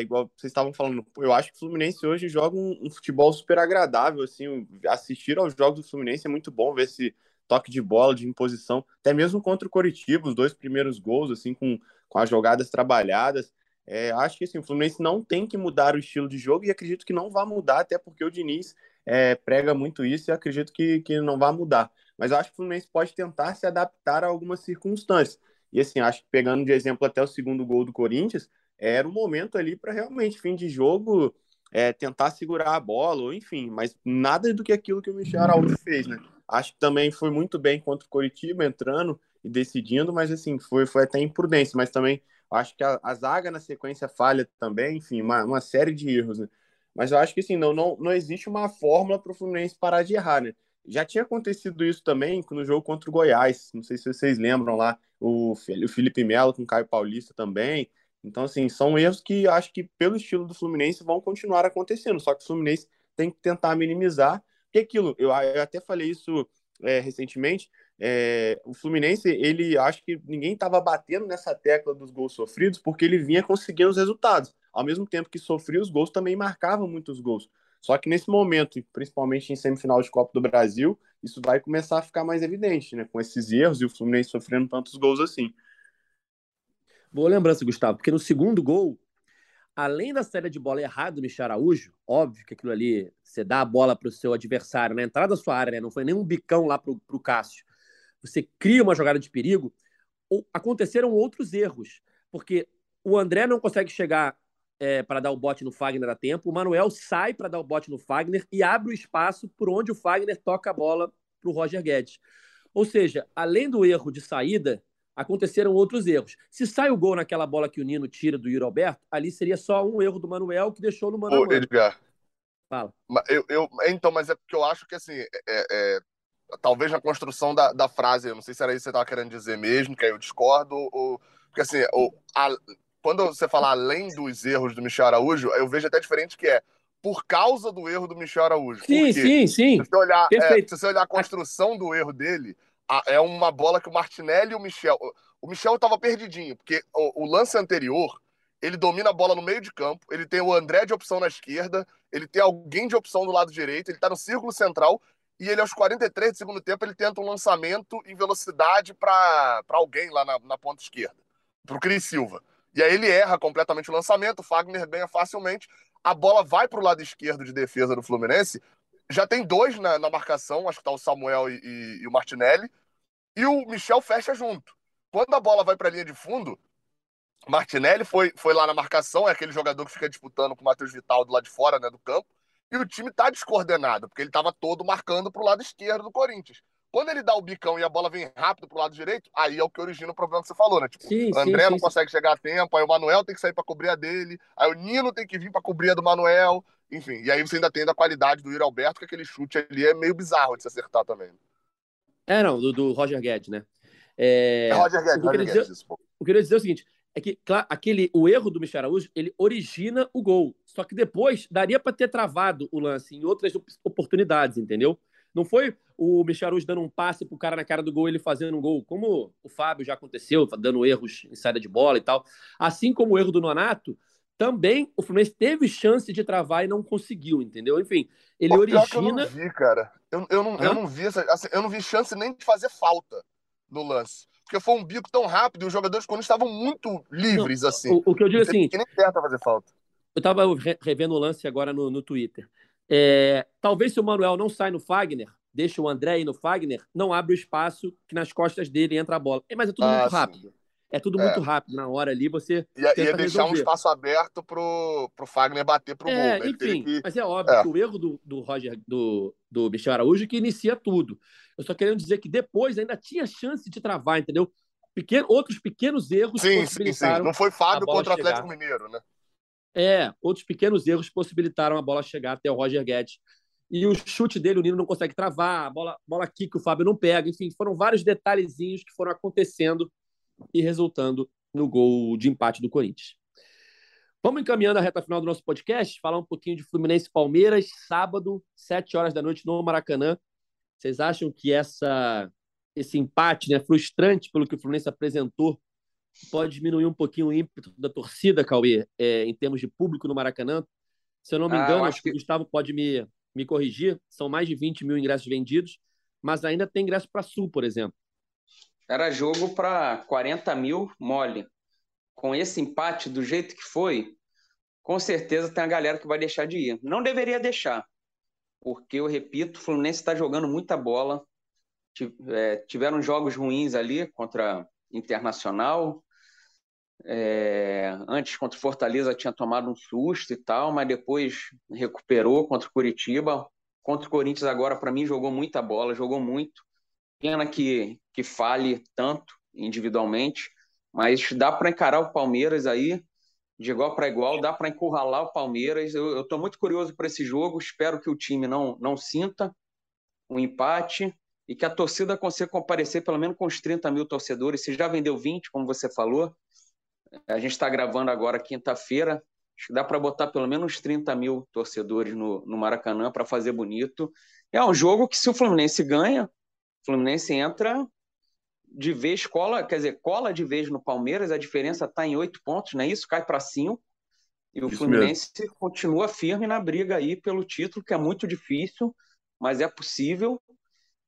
igual vocês estavam falando, eu acho que o Fluminense hoje joga um futebol super agradável. Assim, assistir aos jogos do Fluminense é muito bom, ver esse toque de bola, de imposição, até mesmo contra o Coritiba, os dois primeiros gols, assim, com as jogadas trabalhadas. Acho que assim, o Fluminense não tem que mudar o estilo de jogo e acredito que não vai mudar, até porque o Diniz prega muito isso e acredito que não vai mudar. Mas eu acho que o Fluminense pode tentar se adaptar a algumas circunstâncias. E assim, acho que pegando de exemplo até o segundo gol do Corinthians, era o momento ali para realmente, fim de jogo, tentar segurar a bola, ou enfim, mas nada do que aquilo que o Michel Araújo fez, né? Acho que também foi muito bem contra o Coritiba, entrando e decidindo, mas assim, foi até imprudência, mas também acho que a zaga na sequência falha também, enfim, uma série de erros, né? Mas eu acho que assim, não existe uma fórmula para o Fluminense parar de errar, né? Já tinha acontecido isso também no jogo contra o Goiás, não sei se vocês lembram lá, o Felipe Melo com o Caio Paulista também. Então, assim, são erros que acho que pelo estilo do Fluminense vão continuar acontecendo, só que o Fluminense tem que tentar minimizar, porque aquilo, eu até falei isso recentemente, o Fluminense, ele acho que ninguém estava batendo nessa tecla dos gols sofridos porque ele vinha conseguindo os resultados. Ao mesmo tempo que sofria os gols, também marcava muitos gols. Só que nesse momento, principalmente em semifinal de Copa do Brasil, isso vai começar a ficar mais evidente, né? Com esses erros e o Fluminense sofrendo tantos gols assim. Boa lembrança, Gustavo, porque no segundo gol, além da saída de bola errada do Michel Araújo, óbvio que aquilo ali, você dá a bola para o seu adversário na entrada da sua área, né? Não foi nem um bicão lá para o Cássio. Você cria uma jogada de perigo, aconteceram outros erros, porque o André não consegue chegar para dar o bote no Fagner a tempo, o Manoel sai para dar o bote no Fagner e abre o espaço por onde o Fagner toca a bola para o Roger Guedes. Ou seja, além do erro de saída, aconteceram outros erros. Se sai o gol naquela bola que o Nino tira do Yuri Alberto, ali seria só um erro do Manoel que deixou no Manoel. Ô, Edgar. Fala. Então, mas é porque eu acho que assim... talvez na construção da frase, eu não sei se era isso que você estava querendo dizer mesmo, que aí eu discordo, porque assim, quando você fala além dos erros do Michel Araújo, eu vejo até diferente que é por causa do erro do Michel Araújo. Sim, sim, sim. Se você olhar a construção do erro dele, é uma bola que o Martinelli e o Michel... O Michel estava perdidinho, porque o lance anterior, ele domina a bola no meio de campo, ele tem o André de opção na esquerda, ele tem alguém de opção do lado direito, ele está no círculo central... E ele, aos 43 do segundo tempo, ele tenta um lançamento em velocidade para alguém lá na ponta esquerda, para o Cris Silva. E aí ele erra completamente o lançamento, o Fagner ganha facilmente, a bola vai para o lado esquerdo de defesa do Fluminense, já tem dois na marcação, acho que está o Samuel e o Martinelli, e o Michel fecha junto. Quando a bola vai para a linha de fundo, Martinelli foi lá na marcação, é aquele jogador que fica disputando com o Matheus Vital do lado de fora, né, do campo, e o time tá descoordenado, porque ele tava todo marcando pro lado esquerdo do Corinthians. Quando ele dá o bicão e a bola vem rápido pro lado direito, aí é o que origina o problema que você falou, né? Tipo, o André não consegue chegar a tempo, aí o Manoel tem que sair pra cobrir a dele, aí o Nino tem que vir pra cobrir a do Manoel, enfim. E aí você ainda tem da qualidade do Yuri Alberto, que aquele chute ali é meio bizarro de se acertar também. Do Roger Guedes, né? É Roger Guedes, eu queria dizer o seguinte... É que claro, o erro do Michel Araújo, ele origina o gol. Só que depois daria para ter travado o lance em outras oportunidades, entendeu? Não foi o Michel Araújo dando um passe pro cara na cara do gol, ele fazendo um gol, como o Fábio já aconteceu, dando erros em saída de bola e tal. Assim como o erro do Nonato, também o Fluminense teve chance de travar e não conseguiu, entendeu? Enfim, ele origina... Pior que eu não vi, cara. Eu não vi chance nem de fazer falta no lance. Porque foi um bico tão rápido e os jogadores, quando estavam muito livres, não, assim... O que eu digo é o seguinte... nem tenta fazer falta. Eu tava revendo o lance agora no Twitter. Talvez se o Manoel não sai no Fagner, deixa o André ir no Fagner, não abre o espaço que nas costas dele entra a bola. Mas é tudo muito rápido. Sim. É tudo muito rápido. Na hora ali você... Ia deixar um espaço aberto pro Fagner bater pro gol. Né? Enfim, mas é óbvio que o erro do Michel Araújo que inicia tudo. Eu só querendo dizer que depois ainda tinha chance de travar, entendeu? Outros pequenos erros possibilitaram... Não foi Fábio contra o Atlético Mineiro, né? Outros pequenos erros possibilitaram a bola chegar até o Roger Guedes. E o chute dele, o Nino não consegue travar, a bola aqui que o Fábio não pega. Enfim, foram vários detalhezinhos que foram acontecendo e resultando no gol de empate do Corinthians. Vamos encaminhando a reta final do nosso podcast, falar um pouquinho de Fluminense e Palmeiras, sábado, 19h no Maracanã. Vocês acham que esse empate, né, frustrante pelo que o Fluminense apresentou, pode diminuir um pouquinho o ímpeto da torcida, Cauê, em termos de público no Maracanã? Se eu não me engano, acho que o Gustavo pode me corrigir, são mais de 20 mil ingressos vendidos, mas ainda tem ingresso para Sul, por exemplo. Era jogo para 40 mil mole. Com esse empate, do jeito que foi, com certeza tem a galera que vai deixar de ir. Não deveria deixar, porque, eu repito, o Fluminense está jogando muita bola. Tiveram jogos ruins ali contra Internacional. Antes, contra o Fortaleza, tinha tomado um susto e tal, mas depois recuperou contra o Coritiba. Contra o Corinthians agora, para mim, jogou muita bola, jogou muito. Pena que fale tanto individualmente, mas dá para encarar o Palmeiras aí de igual para igual, dá para encurralar o Palmeiras. Eu estou muito curioso para esse jogo, espero que o time não sinta um empate e que a torcida consiga comparecer pelo menos com uns 30 mil torcedores. Se já vendeu 20, como você falou, a gente está gravando agora quinta-feira, acho que dá para botar pelo menos uns 30 mil torcedores no Maracanã para fazer bonito. É um jogo que, se o Fluminense ganha, o Fluminense entra de vez, cola de vez no Palmeiras, a diferença está em 8 pontos, né? Isso cai para 5, e o Fluminense continua firme na briga aí pelo título, que é muito difícil, mas é possível,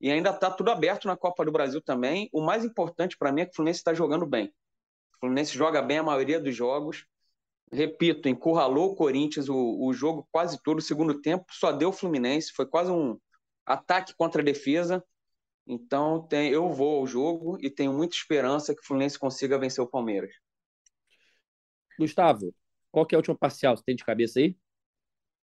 e ainda está tudo aberto na Copa do Brasil também. O mais importante para mim é que o Fluminense está jogando bem. O Fluminense joga bem a maioria dos jogos, repito, encurralou o Corinthians o jogo quase todo, o segundo tempo só deu o Fluminense, foi quase um ataque contra a defesa. Então, eu vou ao jogo e tenho muita esperança que o Fluminense consiga vencer o Palmeiras. Gustavo, qual que é a última parcial? Você tem de cabeça aí?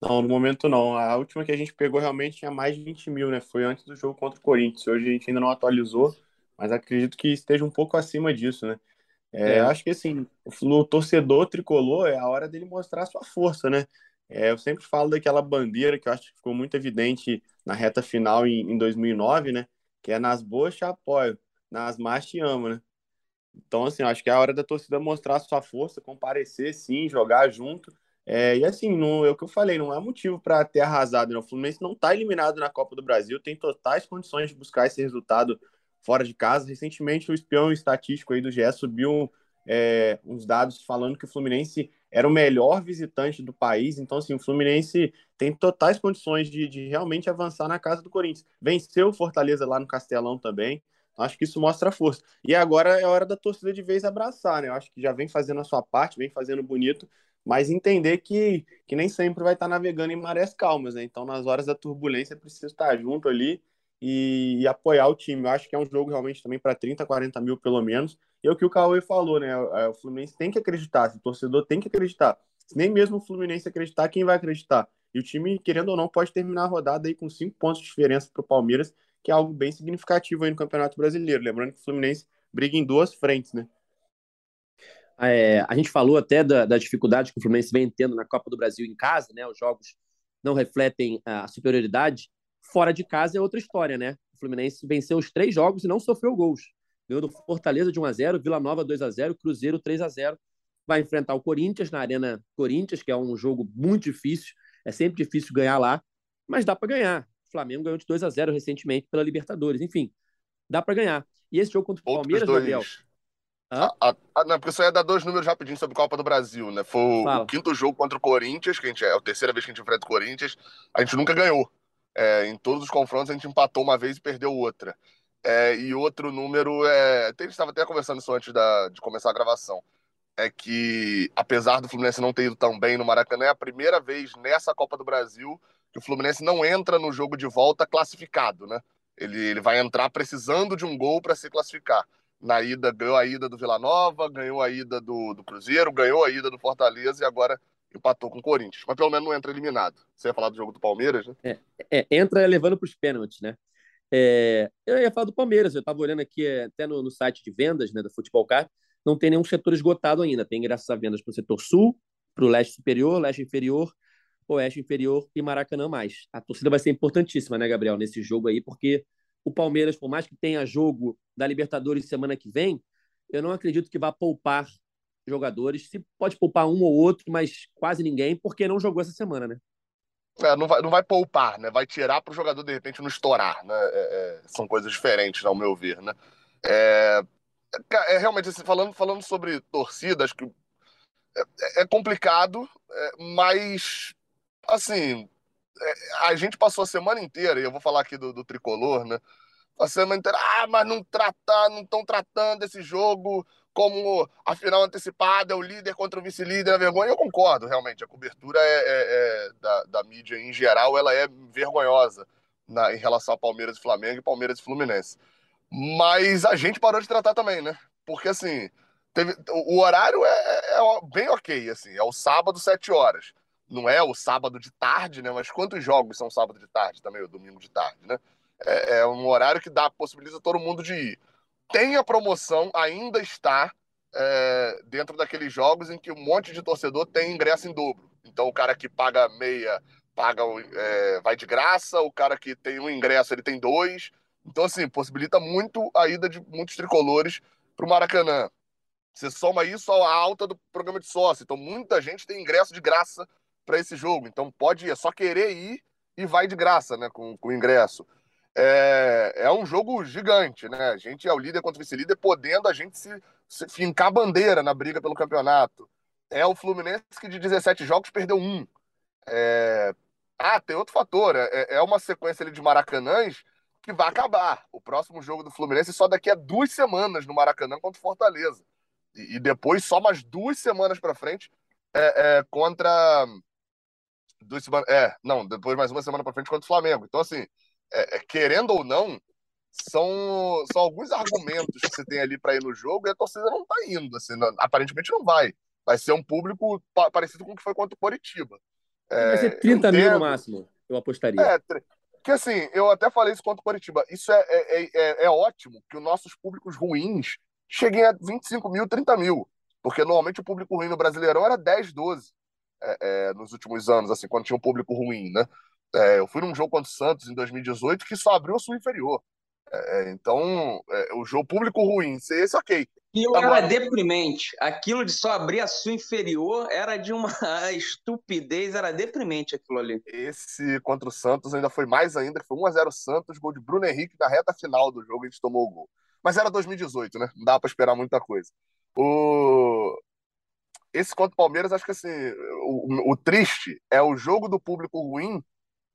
Não, no momento não. A última que a gente pegou realmente tinha mais de 20 mil, né? Foi antes do jogo contra o Corinthians. Hoje a gente ainda não atualizou, mas acredito que esteja um pouco acima disso, né? Acho que, assim, o torcedor tricolor é a hora dele mostrar a sua força, né? Eu sempre falo daquela bandeira que eu acho que ficou muito evidente na reta final em 2009, né? Que é nas boas te apoio, nas más te amo, né? Então, assim, acho que é a hora da torcida mostrar sua força, comparecer, sim, jogar junto. E, assim, é o que eu falei, não há motivo para ter arrasado, né? O Fluminense não está eliminado na Copa do Brasil, tem totais condições de buscar esse resultado fora de casa. Recentemente, o espião estatístico aí do GE subiu uns dados falando que o Fluminense era o melhor visitante do país. Então, assim, o Fluminense tem totais condições de realmente avançar na casa do Corinthians. Venceu o Fortaleza lá no Castelão também. Acho que isso mostra força. E agora é a hora da torcida de vez abraçar, né? Eu acho que já vem fazendo a sua parte, vem fazendo bonito, mas entender que nem sempre vai estar navegando em marés calmas, né? Então, nas horas da turbulência, precisa estar junto ali e apoiar o time. Eu acho que é um jogo realmente também para 30, 40 mil pelo menos. E é o que o Cauê falou, né? O Fluminense tem que acreditar, o torcedor tem que acreditar. Se nem mesmo o Fluminense acreditar, quem vai acreditar? E o time, querendo ou não, pode terminar a rodada aí com 5 pontos de diferença para o Palmeiras, que é algo bem significativo aí no Campeonato Brasileiro. Lembrando que o Fluminense briga em 2 frentes, né? A gente falou até da dificuldade que o Fluminense vem tendo na Copa do Brasil em casa, né? Os jogos não refletem a superioridade. Fora de casa é outra história, né? O Fluminense venceu os 3 jogos e não sofreu gols. Ganhou do Fortaleza de 1-0, Vila Nova 2-0, Cruzeiro 3-0. Vai enfrentar o Corinthians na Arena Corinthians, que é um jogo muito difícil. É sempre difícil ganhar lá, mas dá para ganhar. O Flamengo ganhou de 2-0 recentemente pela Libertadores. Enfim, dá para ganhar. E esse jogo contra o Palmeiras, Gabriel... não, porque só ia dar dois números rapidinho sobre a Copa do Brasil, né? Foi o quinto jogo contra o Corinthians, que é a terceira vez que a gente enfrenta o Corinthians. A gente nunca ganhou. Em todos os confrontos a gente empatou uma vez e perdeu outra. E outro número, a gente estava até conversando isso antes de começar a gravação, é que, apesar do Fluminense não ter ido tão bem no Maracanã, é a primeira vez nessa Copa do Brasil que o Fluminense não entra no jogo de volta classificado, né? Ele vai entrar precisando de um gol para se classificar. Na ida, ganhou a ida do Vila Nova, ganhou a ida do Cruzeiro, ganhou a ida do Fortaleza e agora empatou com o Corinthians. Mas pelo menos não entra eliminado. Você ia falar do jogo do Palmeiras, né? Entra levando para os pênaltis, né? Eu ia falar do Palmeiras, eu estava olhando aqui até no site de vendas, né, da Futebol Card. Não tem nenhum setor esgotado ainda. Tem graças a vendas para o setor sul, para o leste superior, leste inferior, oeste inferior e Maracanã mais. A torcida vai ser importantíssima, né, Gabriel, nesse jogo aí, porque o Palmeiras, por mais que tenha jogo da Libertadores semana que vem, eu não acredito que vá poupar jogadores. Se pode poupar um ou outro, mas quase ninguém, porque não jogou essa semana, né? Não vai poupar, né? Vai tirar para o jogador, de repente, não estourar, né? São coisas diferentes, ao meu ver, né? Realmente, assim, falando sobre torcidas, que é complicado, mas, assim... A gente passou a semana inteira, e eu vou falar aqui do Tricolor, né? A semana inteira, mas não estão tratando esse jogo como a final antecipada, é o líder contra o vice-líder, é vergonha. Eu concordo, realmente, a cobertura da mídia em geral, ela é vergonhosa em relação a Palmeiras e Flamengo e Palmeiras e Fluminense. Mas a gente parou de tratar também, né? Porque, assim, o horário é bem ok, assim, é o sábado, 7h. Não é o sábado de tarde, né? Mas quantos jogos são sábado de tarde também, ou domingo de tarde, né? É um horário que possibilita todo mundo de ir. Tem a promoção, ainda está dentro daqueles jogos em que um monte de torcedor tem ingresso em dobro. Então o cara que paga meia vai de graça, o cara que tem um ingresso ele tem dois. Então, assim, possibilita muito a ida de muitos tricolores para o Maracanã. Você soma isso à alta do programa de sócio. Então muita gente tem ingresso de graça para esse jogo, então pode ir, é só querer ir e vai de graça, né, com o ingresso. É um jogo gigante, né, a gente é o líder contra o vice-líder, podendo a gente se fincar bandeira na briga pelo campeonato. É o Fluminense que de 17 jogos perdeu um. Tem outro fator, é uma sequência ali de Maracanãs que vai acabar. O próximo jogo do Fluminense só daqui a 2 semanas no Maracanã contra o Fortaleza. E depois só mais 2 semanas para frente contra... depois mais uma semana para frente contra o Flamengo. Então, assim, querendo ou não, são alguns argumentos que você tem ali para ir no jogo e a torcida não tá indo, assim, aparentemente não vai. Vai ser um público parecido com o que foi contra o Coritiba. Vai ser 30 mil no máximo, eu apostaria. Porque, assim, eu até falei isso contra o Coritiba. Isso é ótimo que os nossos públicos ruins cheguem a 25 mil, 30 mil. Porque normalmente o público ruim no Brasileirão era 10, 12. Nos últimos anos, assim, quando tinha um público ruim, né? Eu fui num jogo contra o Santos em 2018 que só abriu a sua inferior. Então, o jogo público ruim, esse ok. Aquilo agora... era deprimente. Aquilo de só abrir a sua inferior era de uma estupidez, era deprimente aquilo ali. Esse contra o Santos ainda foi mais ainda, que foi 1-0 Santos, gol de Bruno Henrique na reta final do jogo, a gente tomou o gol. Mas era 2018, né? Não dá pra esperar muita coisa. Esse contra o Palmeiras, acho que assim, o triste é o jogo do público ruim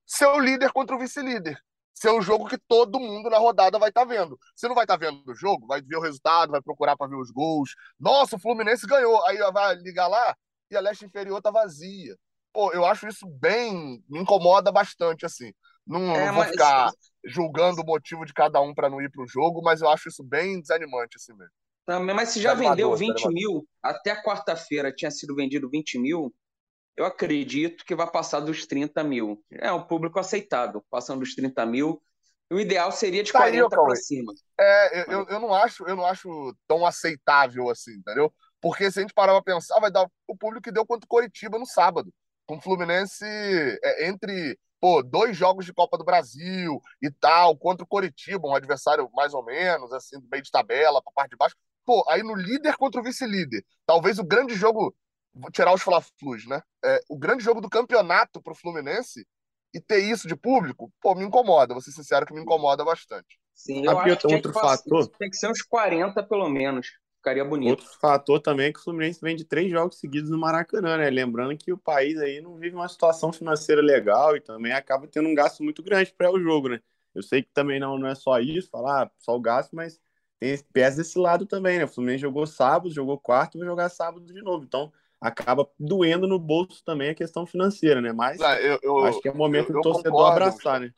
ser o líder contra o vice-líder. Ser o jogo que todo mundo na rodada vai estar vendo. Você não vai estar vendo o jogo, vai ver o resultado, vai procurar para ver os gols. Nossa, o Fluminense ganhou. Aí vai ligar lá e a leste inferior tá vazia. Pô, eu acho isso bem... Me incomoda bastante, assim. Não vou ficar julgando o motivo de cada um para não ir pro jogo, mas eu acho isso bem desanimante, assim mesmo. Também, mas se já vendeu 20 mil, até quarta-feira tinha sido vendido 20 mil, eu acredito que vai passar dos 30 mil. É um público aceitável, passando dos 30 mil. O ideal seria de 40 para cima. Eu não acho tão aceitável assim, entendeu? Porque se a gente parar pra pensar, vai dar o público que deu contra o Coritiba no sábado. Com o Fluminense entre... Pô, 2 jogos de Copa do Brasil e tal, contra o Coritiba, um adversário mais ou menos, assim, do meio de tabela, pra parte de baixo. Pô, aí no líder contra o vice-líder. Talvez o grande jogo, vou tirar os Fla-Flus, né? O grande jogo do campeonato pro Fluminense E ter isso de público, pô, me incomoda. Vou ser sincero que me incomoda bastante. Sim, eu acho que outro fator... tem que ser uns 40 pelo menos. Ficaria bonito. Outro fator também é que o Fluminense vem de 3 jogos seguidos no Maracanã, né? Lembrando que o país aí não vive uma situação financeira legal e também acaba tendo um gasto muito grande para o jogo, né? Eu sei que também não é só isso, falar só o gasto, mas tem pés desse lado também, né? O Fluminense jogou sábado, jogou quarto, vai jogar sábado de novo. Então, acaba doendo no bolso também a questão financeira, né? Mas acho que é o momento do torcedor abraçar, né?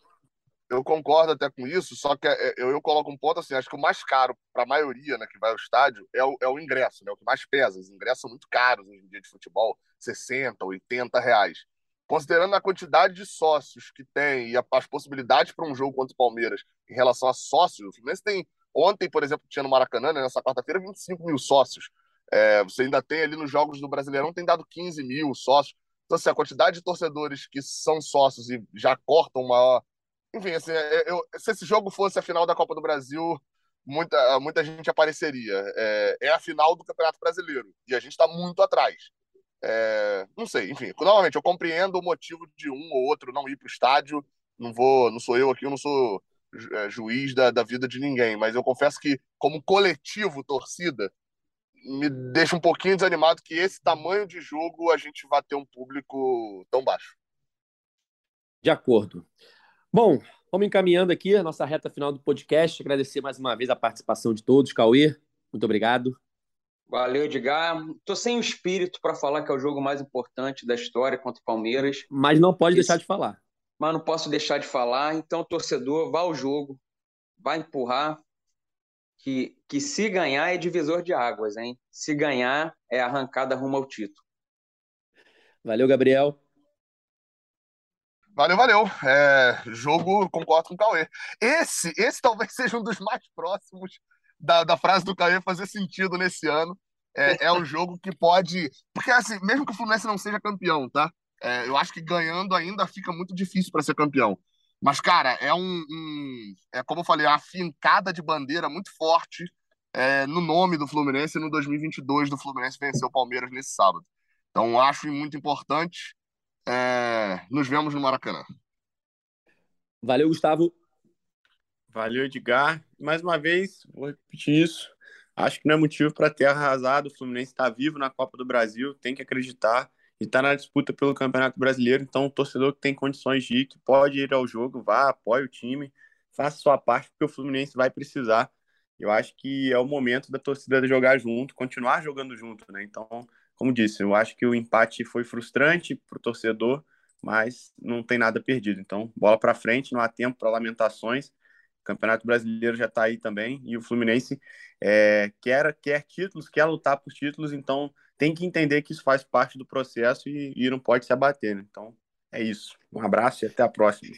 Eu concordo até com isso, só que eu coloco um ponto assim, acho que o mais caro para a maioria, né, que vai ao estádio é o ingresso, né? O que mais pesa. Os ingressos são muito caros hoje em dia de futebol, 60, 80 reais. Considerando a quantidade de sócios que tem e as possibilidades para um jogo contra o Palmeiras em relação a sócios, o Fluminense tem, ontem, por exemplo, tinha no Maracanã, né, nessa quarta-feira, 25 mil sócios. Você ainda tem ali nos jogos do Brasileirão, tem dado 15 mil sócios. Então, assim, a quantidade de torcedores que são sócios e já cortam uma... Enfim, assim, se esse jogo fosse a final da Copa do Brasil, muita gente apareceria. É a final do Campeonato Brasileiro e a gente está muito atrás. Não sei, enfim. Novamente, eu compreendo o motivo de um ou outro não ir para o estádio. Não sou eu aqui, eu não sou juiz da vida de ninguém. Mas eu confesso que, como coletivo, torcida, me deixa um pouquinho desanimado que esse tamanho de jogo a gente vai ter um público tão baixo. De acordo. Bom, vamos encaminhando aqui a nossa reta final do podcast. Agradecer mais uma vez a participação de todos. Cauê, muito obrigado. Valeu, Edgar. Tô sem o espírito para falar que é o jogo mais importante da história contra o Palmeiras. Mas não pode deixar de falar. Mas não posso deixar de falar. Então, torcedor, vá ao jogo. Vai empurrar. Que se ganhar é divisor de águas, hein? Se ganhar é arrancada rumo ao título. Valeu, Gabriel. Valeu. Jogo, concordo com o Cauê. Esse talvez seja um dos mais próximos da frase do Cauê fazer sentido nesse ano. É um jogo que pode... Porque, assim, mesmo que o Fluminense não seja campeão, tá? Eu acho que ganhando ainda fica muito difícil para ser campeão. Mas, cara, é, como eu falei, uma fincada de bandeira muito forte no nome do Fluminense no 2022 do Fluminense vencer o Palmeiras nesse sábado. Então, acho muito importante... nos vemos no Maracanã. Valeu, Gustavo. Valeu, Edgar. Mais uma vez, vou repetir isso. Acho que não é motivo para ter arrasado. O Fluminense está vivo na Copa do Brasil, tem que acreditar. E está na disputa pelo Campeonato Brasileiro. Então, o torcedor que tem condições de ir, que pode ir ao jogo, vá, apoie o time, faça sua parte, porque o Fluminense vai precisar. Eu acho que é o momento da torcida de jogar junto, continuar jogando junto, né? Então, como disse, eu acho que o empate foi frustrante para o torcedor, mas não tem nada perdido. Então, bola para frente, não há tempo para lamentações. O Campeonato Brasileiro já está aí também e o Fluminense quer títulos, quer lutar por títulos, então tem que entender que isso faz parte do processo e não pode se abater, né? Então, é isso. Um abraço e até a próxima.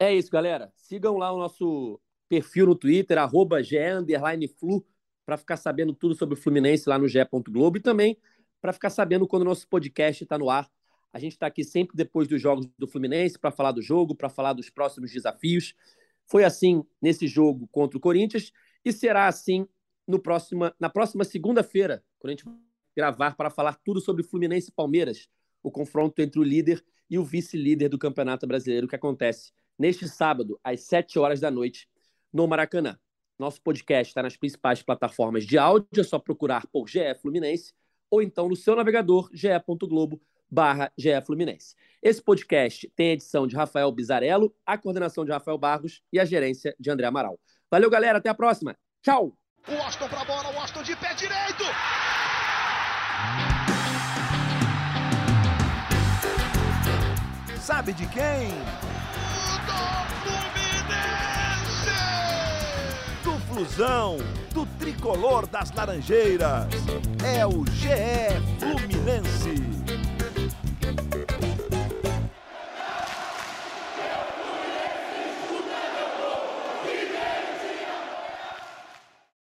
É isso, galera. Sigam lá o nosso perfil no Twitter, @ge_flu, para ficar sabendo tudo sobre o Fluminense lá no ge.globo e também para ficar sabendo quando o nosso podcast está no ar. A gente está aqui sempre depois dos jogos do Fluminense para falar do jogo, para falar dos próximos desafios. Foi assim nesse jogo contra o Corinthians e será assim na próxima segunda-feira, quando a gente vai gravar para falar tudo sobre Fluminense e Palmeiras, o confronto entre o líder e o vice-líder do Campeonato Brasileiro que acontece neste sábado, às 19h, no Maracanã. Nosso podcast está nas principais plataformas de áudio, é só procurar por GE Fluminense, ou então no seu navegador, ge.globo/GE Fluminense. Esse podcast tem a edição de Rafael Bizarello, a coordenação de Rafael Barros e a gerência de André Amaral. Valeu, galera, até a próxima. Tchau! O Washington pra bola, o Washington de pé direito! Sabe de quem? O do Fluminense! Do Flusão! Do tricolor das Laranjeiras, é o GE Fluminense.